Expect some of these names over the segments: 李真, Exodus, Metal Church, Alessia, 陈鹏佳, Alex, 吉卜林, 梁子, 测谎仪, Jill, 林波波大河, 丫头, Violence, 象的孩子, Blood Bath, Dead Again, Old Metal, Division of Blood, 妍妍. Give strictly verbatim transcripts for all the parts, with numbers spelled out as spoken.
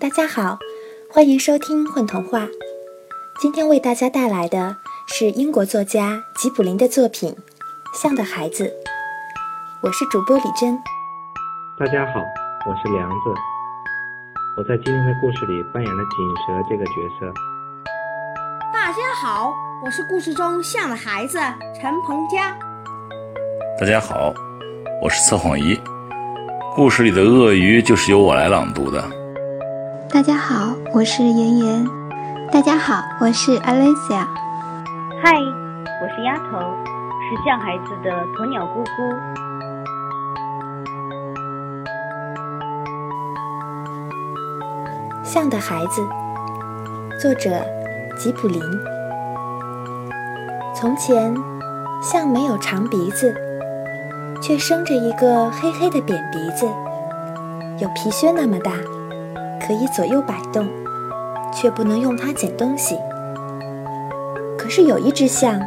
大家好，欢迎收听混童话。今天为大家带来的是英国作家吉卜林的作品《象的孩子》。我是主播李真。大家好，我是梁子。我在今天的故事里扮演了锦蛇这个角色。大家好，我是故事中象的孩子陈鹏佳。大家好，我是测谎仪。故事里的鳄鱼就是由我来朗读的。大家好，我是妍妍。大家好，我是 Alessia。 嗨，我是丫头，是象孩子的鸵鸟姑姑。象的孩子，作者吉卜林。从前，象没有长鼻子，却生着一个黑黑的扁鼻子，有皮靴那么大，可以左右摆动，却不能用它捡东西。可是有一只象，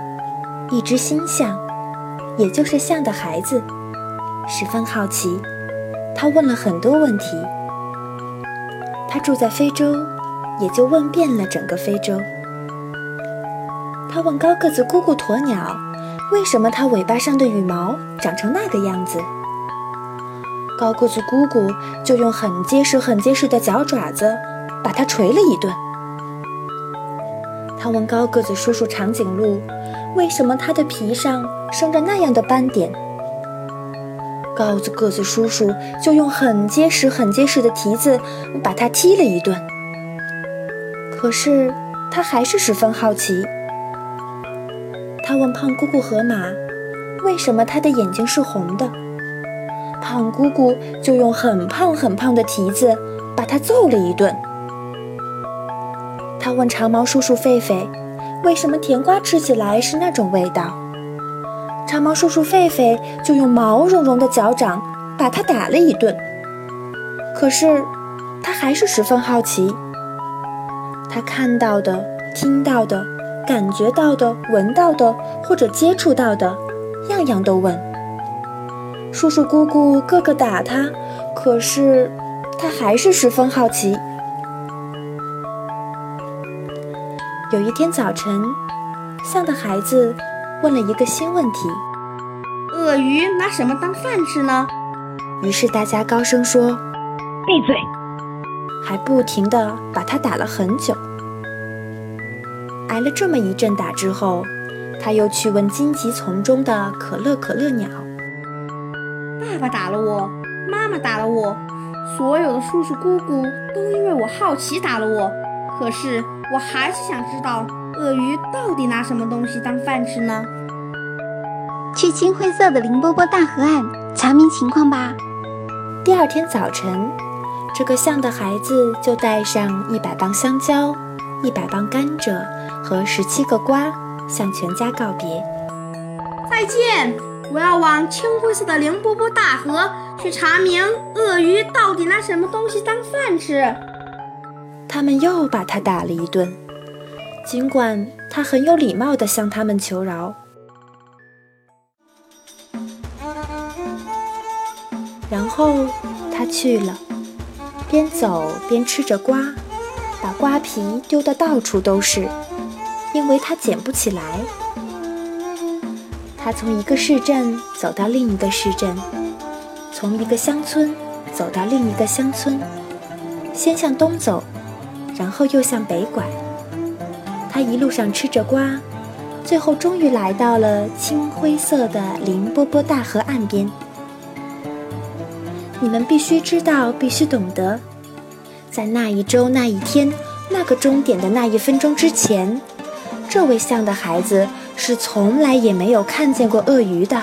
一只新象，也就是象的孩子，十分好奇，他问了很多问题。他住在非洲，也就问遍了整个非洲。他问高个子姑姑鸵鸟，为什么它尾巴上的羽毛长成那个样子？高个子姑姑就用很结实很结实的脚爪子把它捶了一顿。他问高个子叔叔长颈鹿，为什么它的皮上生着那样的斑点？高个子叔叔就用很结实很结实的蹄子把它踢了一顿。可是他还是十分好奇。他问胖姑姑河马，为什么它的眼睛是红的？胖姑姑就用很胖很胖的蹄子把它揍了一顿。他问长毛叔叔狒狒，为什么甜瓜吃起来是那种味道？长毛叔叔狒狒就用毛茸茸的脚掌把它打了一顿。可是他还是十分好奇。他看到的、听到的、感觉到的、闻到的或者接触到的，样样都问。叔叔姑姑个个打他，可是他还是十分好奇。有一天早晨，象的孩子问了一个新问题：鳄鱼拿什么当饭吃呢？于是大家高声说：闭嘴！还不停地把他打了很久。挨了这么一阵打之后，他又去问荆棘丛中的可乐可乐鸟。爸爸打了我，妈妈打了我，所有的叔叔姑姑都因为我好奇打了我，可是我还是想知道鳄鱼到底拿什么东西当饭吃呢？去金灰色的林波波大河岸查明情况吧。第二天早晨，这个象的孩子就带上一百磅香蕉、一百磅甘蔗和十七个瓜，向全家告别。再见，我要往青灰色的凌波波大河去查明鳄鱼到底拿什么东西当饭吃。他们又把他打了一顿，尽管他很有礼貌地向他们求饶。然后他去了，边走边吃着瓜，把瓜皮丢得到处都是，因为他捡不起来。他从一个市镇走到另一个市镇，从一个乡村走到另一个乡村，先向东走，然后又向北拐。他一路上吃着瓜，最后终于来到了青灰色的林波波大河岸边。你们必须知道，必须懂得，在那一周、那一天、那个终点的那一分钟之前，这位象的孩子是从来也没有看见过鳄鱼的，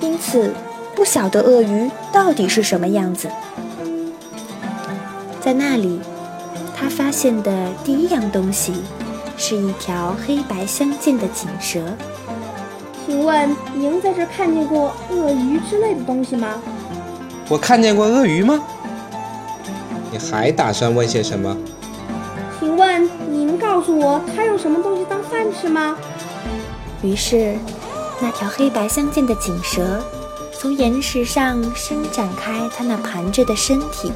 因此不晓得鳄鱼到底是什么样子。在那里，他发现的第一样东西是一条黑白相间的锦蛇。请问您在这看见过鳄鱼之类的东西吗？我看见过鳄鱼吗？你还打算问些什么？请问您告诉我，它用什么东西当饭吃吗？于是那条黑白相间的锦蛇从岩石上伸展开它那盘着的身体，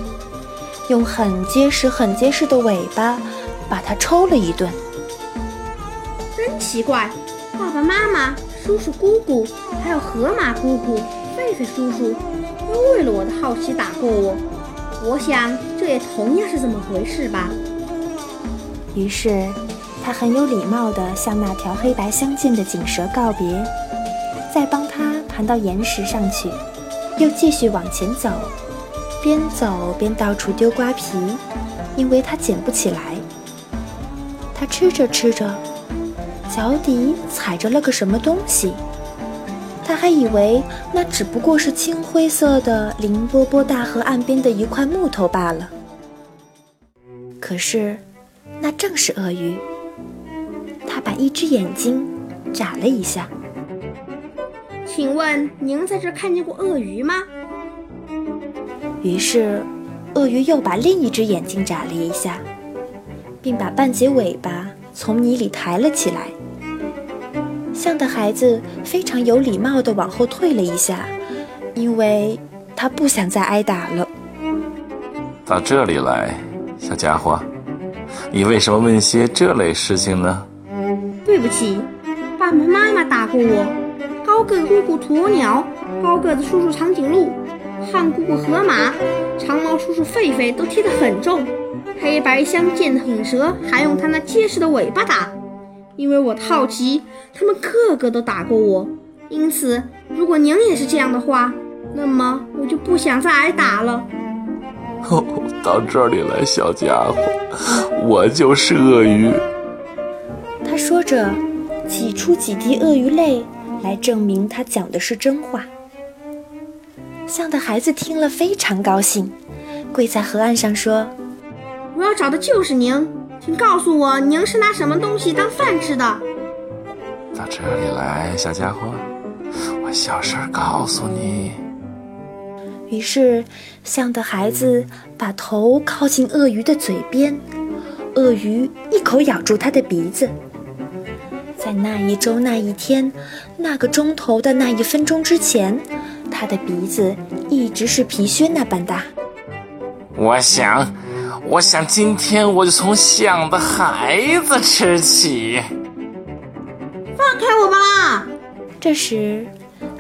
用很结实很结实的尾巴把它抽了一顿。真奇怪，爸爸妈妈、叔叔姑姑还有河马姑姑、狒狒叔叔都为了我的好奇打过我，我想这也同样是怎么回事吧。于是他很有礼貌地向那条黑白相间的锦蛇告别，再帮它盘到岩石上去，又继续往前走，边走边到处丢瓜皮，因为它捡不起来。它吃着吃着，脚底踩着了个什么东西，它还以为那只不过是青灰色的凌波波大河岸边的一块木头罢了。可是那正是鳄鱼，它把一只眼睛眨了一下。请问您在这看见过鳄鱼吗？于是鳄鱼又把另一只眼睛眨了一下，并把半截尾巴从泥里抬了起来，像的孩子非常有礼貌地往后退了一下，因为他不想再挨打了。到这里来，小家伙，你为什么问些这类事情呢？对不起，爸爸妈妈打过我，高个子姑姑鸵鸟，高个子叔叔长颈鹿，汉姑姑河马，长毛叔叔狒狒都踢得很重，黑白相间的锦蛇还用它那结实的尾巴打。因为我好奇，他们个个都打过我，因此如果您也是这样的话，那么我就不想再挨打了。哦，到这里来，小家伙，我就是鳄鱼。他说着挤出几滴鳄鱼泪来证明他讲的是真话。像的孩子听了非常高兴，跪在河岸上说，我要找的就是您，请告诉我您是拿什么东西当饭吃的。到这里来，小家伙，我小声告诉你。于是像的孩子把头靠近鳄鱼的嘴边，鳄鱼一口咬住他的鼻子。在那一周那一天那个钟头的那一分钟之前，他的鼻子一直是皮靴那般大。我想，我想今天我就从象的孩子吃起。放开我吧！这时，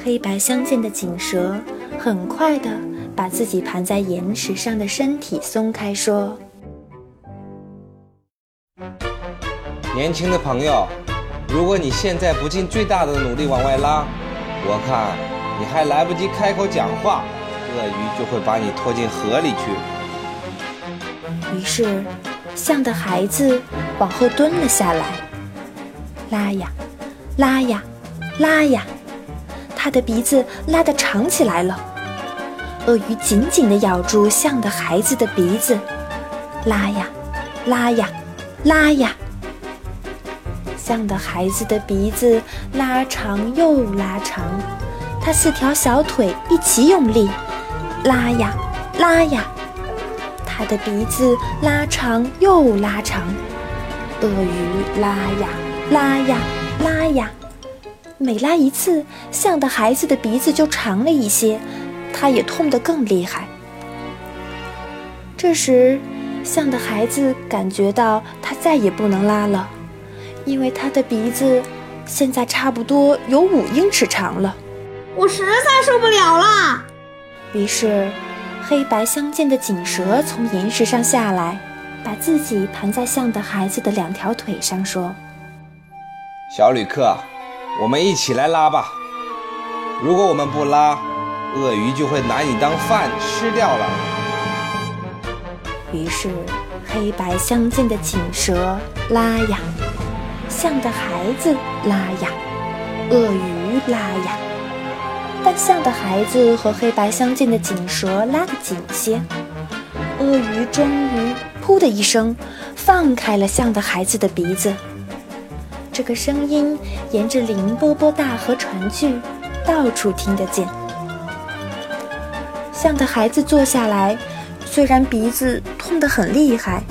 黑白相间的锦蛇很快地把自己盘在岩石上的身体松开，说：“年轻的朋友，如果你现在不尽最大的努力往外拉，我看。”你还来不及开口讲话，鳄鱼就会把你拖进河里去。于是象的孩子往后蹲了下来，拉呀拉呀拉呀，他的鼻子拉得长起来了。鳄鱼紧紧地咬住象的孩子的鼻子，拉呀拉呀拉呀，象的孩子的鼻子拉长又拉长，他四条小腿一起用力，拉呀拉呀，他的鼻子拉长又拉长，鳄鱼拉呀拉呀拉呀，每拉一次，象的孩子的鼻子就长了一些，他也痛得更厉害。这时，象的孩子感觉到他再也不能拉了，因为他的鼻子现在差不多有五英尺长了。我实在受不了了。于是黑白相间的锦蛇从岩石上下来，把自己盘在象的孩子的两条腿上，说，小旅客，我们一起来拉吧，如果我们不拉，鳄鱼就会拿你当饭吃掉了。于是黑白相间的锦蛇拉呀，象的孩子拉呀，鳄鱼拉呀，但象的孩子和黑白相间的锦蛇拉得紧些，鳄鱼终于噗的一声放开了象的孩子的鼻子。这个声音沿着凌波波大河传去，到处听得见。象的孩子坐下来，虽然鼻子痛得很厉害，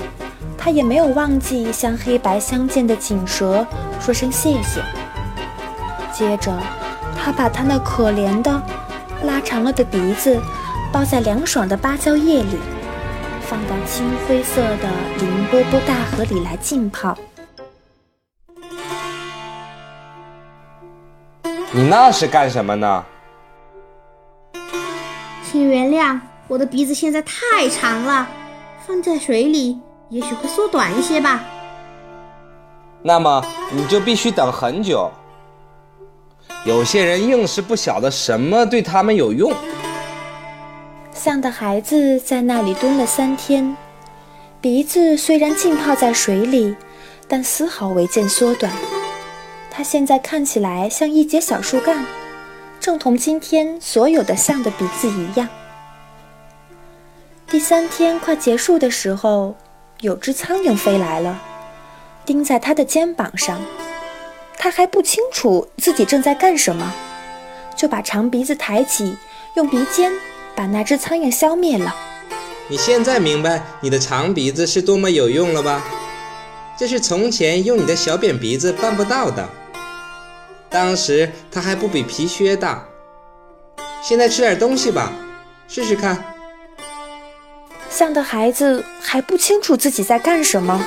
他也没有忘记向黑白相间的锦蛇说声谢谢。接着他把他那可怜的拉长了的鼻子包在凉爽的芭蕉叶里，放到青灰色的林波波大河里来浸泡。你那是干什么呢？请原谅，我的鼻子现在太长了，放在水里也许会缩短一些吧。那么你就必须等很久。有些人硬是不晓得什么对他们有用。象的孩子在那里蹲了三天，鼻子虽然浸泡在水里，但丝毫未见缩短。它现在看起来像一截小树干，正同今天所有的象的鼻子一样。第三天快结束的时候，有只苍蝇飞来了，钉在它的肩膀上。他还不清楚自己正在干什么，就把长鼻子抬起，用鼻尖把那只苍蝇消灭了。你现在明白你的长鼻子是多么有用了吧？这是从前用你的小扁鼻子办不到的。当时它还不比皮靴大。现在吃点东西吧，试试看。象的孩子还不清楚自己在干什么，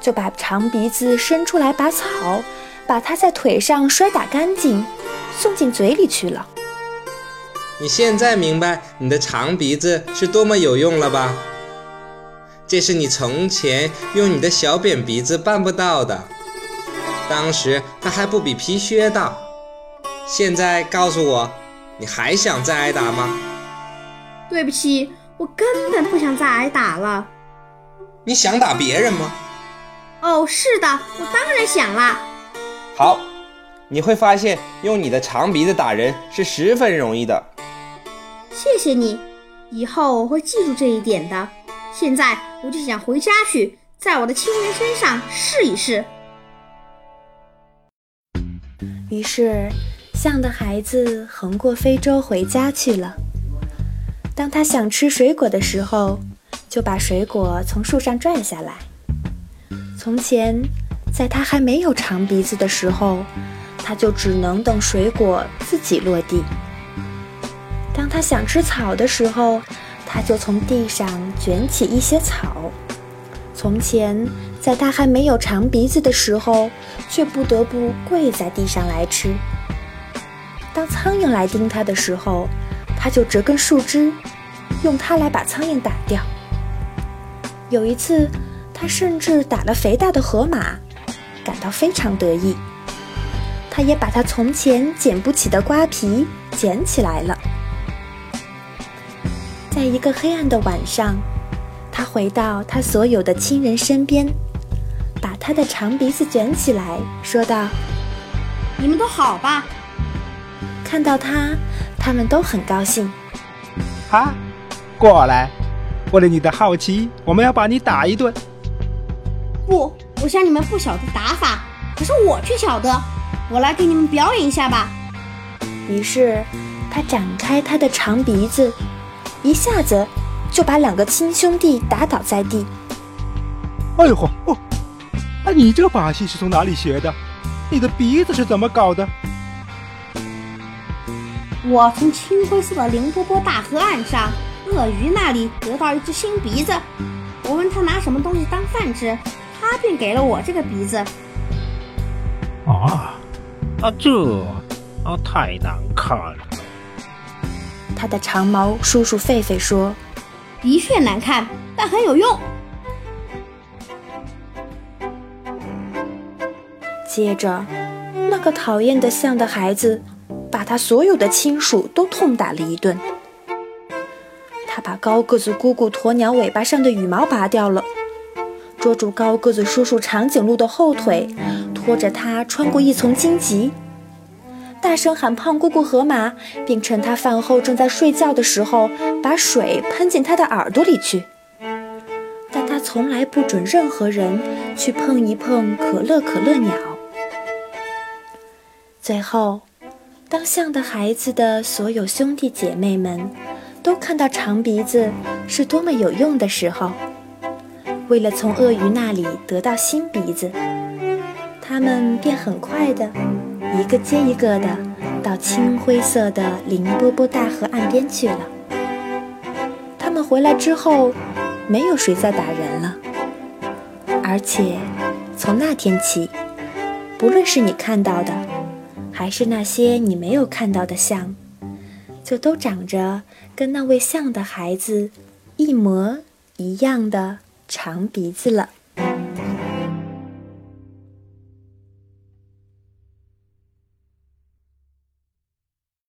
就把长鼻子伸出来拔草，把它在腿上摔打干净，送进嘴里去了。你现在明白你的长鼻子是多么有用了吧？这是你从前用你的小扁鼻子办不到的。当时它还不比皮靴大。现在告诉我，你还想再挨打吗？对不起，我根本不想再挨打了。你想打别人吗？哦，是的，我当然想啦。好，你会发现用你的长鼻子打人是十分容易的。谢谢你，以后我会记住这一点的。现在我就想回家去，在我的亲人身上试一试。于是，象的孩子横过非洲回家去了。当他想吃水果的时候，就把水果从树上拽下来。从前，在它还没有长鼻子的时候，它就只能等水果自己落地。当它想吃草的时候，它就从地上卷起一些草。从前，在它还没有长鼻子的时候，却不得不跪在地上来吃。当苍蝇来叮它的时候，它就折根树枝，用它来把苍蝇打掉。有一次，他甚至打了肥大的河马，感到非常得意。他也把他从前捡不起的瓜皮捡起来了。在一个黑暗的晚上，他回到他所有的亲人身边，把他的长鼻子卷起来，说道：“你们都好吧？”看到他，他们都很高兴。哈，过来！为了你的好奇，我们要把你打一顿。不，我想你们不晓得打法，可是我却晓得，我来给你们表演一下吧。于是，他展开他的长鼻子，一下子就把两个亲兄弟打倒在地。哎呦嚯！哦，哎，你这把戏是从哪里学的？你的鼻子是怎么搞的？我从青灰色的凌波波大河岸上，鳄鱼那里得到一只新鼻子。我问他拿什么东西当饭吃，他便给了我这个鼻子。啊啊，这啊太难看了。他的长毛叔叔狒狒说：“的确难看，但很有用。”接着，那个讨厌的象的孩子把他所有的亲属都痛打了一顿。他把高个子姑姑鸵鸟尾巴上的羽毛拔掉了，捉住高个子叔叔长颈鹿的后腿，拖着他穿过一丛荆棘，大声喊胖姑姑河马，并趁他饭后正在睡觉的时候，把水喷进他的耳朵里去。但他从来不准任何人去碰一碰可乐可乐鸟。最后，当象的孩子的所有兄弟姐妹们都看到长鼻子是多么有用的时候，为了从鳄鱼那里得到新鼻子，他们便很快的一个接一个的到青灰色的林波波大河岸边去了。他们回来之后，没有谁再打人了。而且从那天起，不论是你看到的，还是那些你没有看到的像，就都长着跟那位像的孩子一模一样的长鼻子了。